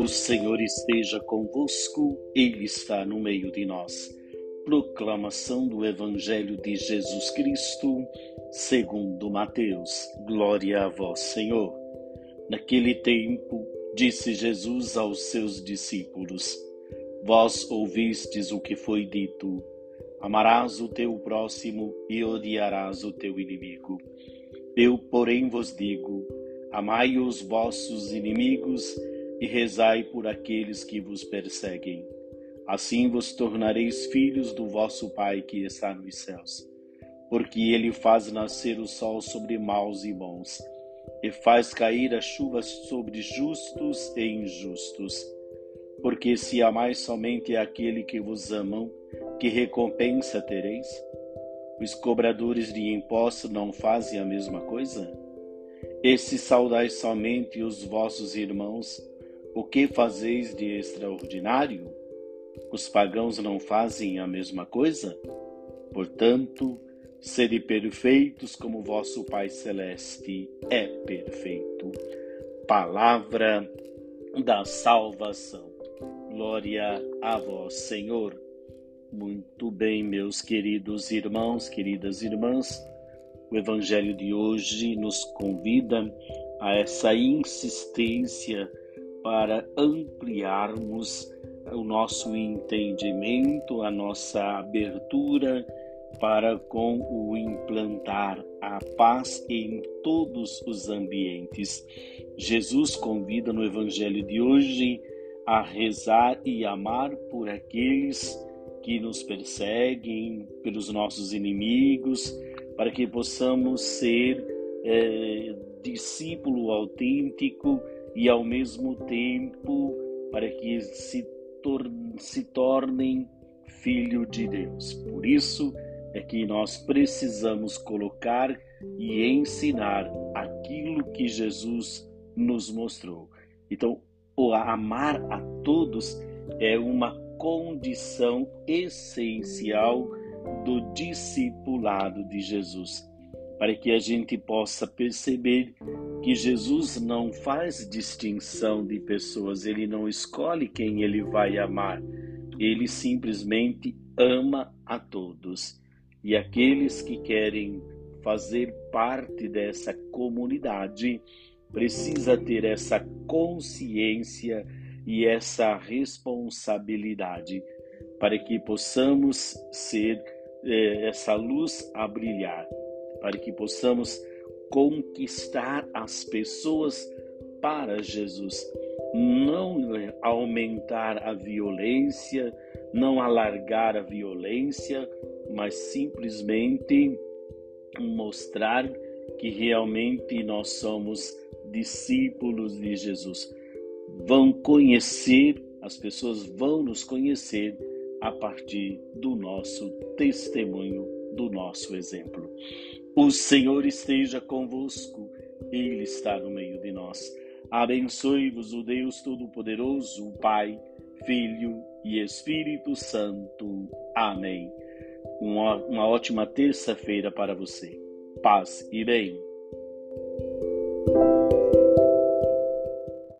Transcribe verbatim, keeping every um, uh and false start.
O Senhor esteja convosco, Ele está no meio de nós. Proclamação do Evangelho de Jesus Cristo, segundo Mateus. Glória a vós, Senhor. Naquele tempo, disse Jesus aos seus discípulos: Vós ouvistes o que foi dito: Amarás o teu próximo e odiarás o teu inimigo. Eu, porém, vos digo: amai os vossos inimigos e rezai por aqueles que vos perseguem. Assim vos tornareis filhos do vosso Pai que está nos céus, porque ele faz nascer o sol sobre maus e bons, e faz cair as chuvas sobre justos e injustos. Porque se amais somente aquele que vos amam, que recompensa tereis? Os cobradores de impostos não fazem a mesma coisa? E se saudais somente os vossos irmãos, o que fazeis de extraordinário? Os pagãos não fazem a mesma coisa? Portanto, sede perfeitos como vosso Pai Celeste é perfeito. Palavra da salvação. Glória a vós, Senhor. Muito bem, meus queridos irmãos, queridas irmãs, o Evangelho de hoje nos convida a essa insistência para ampliarmos o nosso entendimento, a nossa abertura para com o implantar a paz em todos os ambientes. Jesus convida no Evangelho de hoje a rezar e amar por aqueles que nos perseguem, pelos nossos inimigos, para que possamos ser eh, discípulo autêntico e, ao mesmo tempo, para que se, tor- se tornem filho de Deus. Por isso é que nós precisamos colocar e ensinar aquilo que Jesus nos mostrou. Então, amar a todos é uma condição essencial do discipulado de Jesus, para que a gente possa perceber que Jesus não faz distinção de pessoas, ele não escolhe quem ele vai amar, ele simplesmente ama a todos. E aqueles que querem fazer parte dessa comunidade precisa ter essa consciência e essa responsabilidade, para que possamos ser eh, essa luz a brilhar, para que possamos conquistar as pessoas para Jesus, não aumentar a violência, não alargar a violência, mas simplesmente mostrar que realmente nós somos discípulos de Jesus. Vão conhecer, as pessoas vão nos conhecer a partir do nosso testemunho, do nosso exemplo. O Senhor esteja convosco, Ele está no meio de nós. Abençoe-vos o Deus Todo-Poderoso, o Pai, Filho e Espírito Santo. Amém. Uma, uma ótima terça-feira para você. Paz e bem.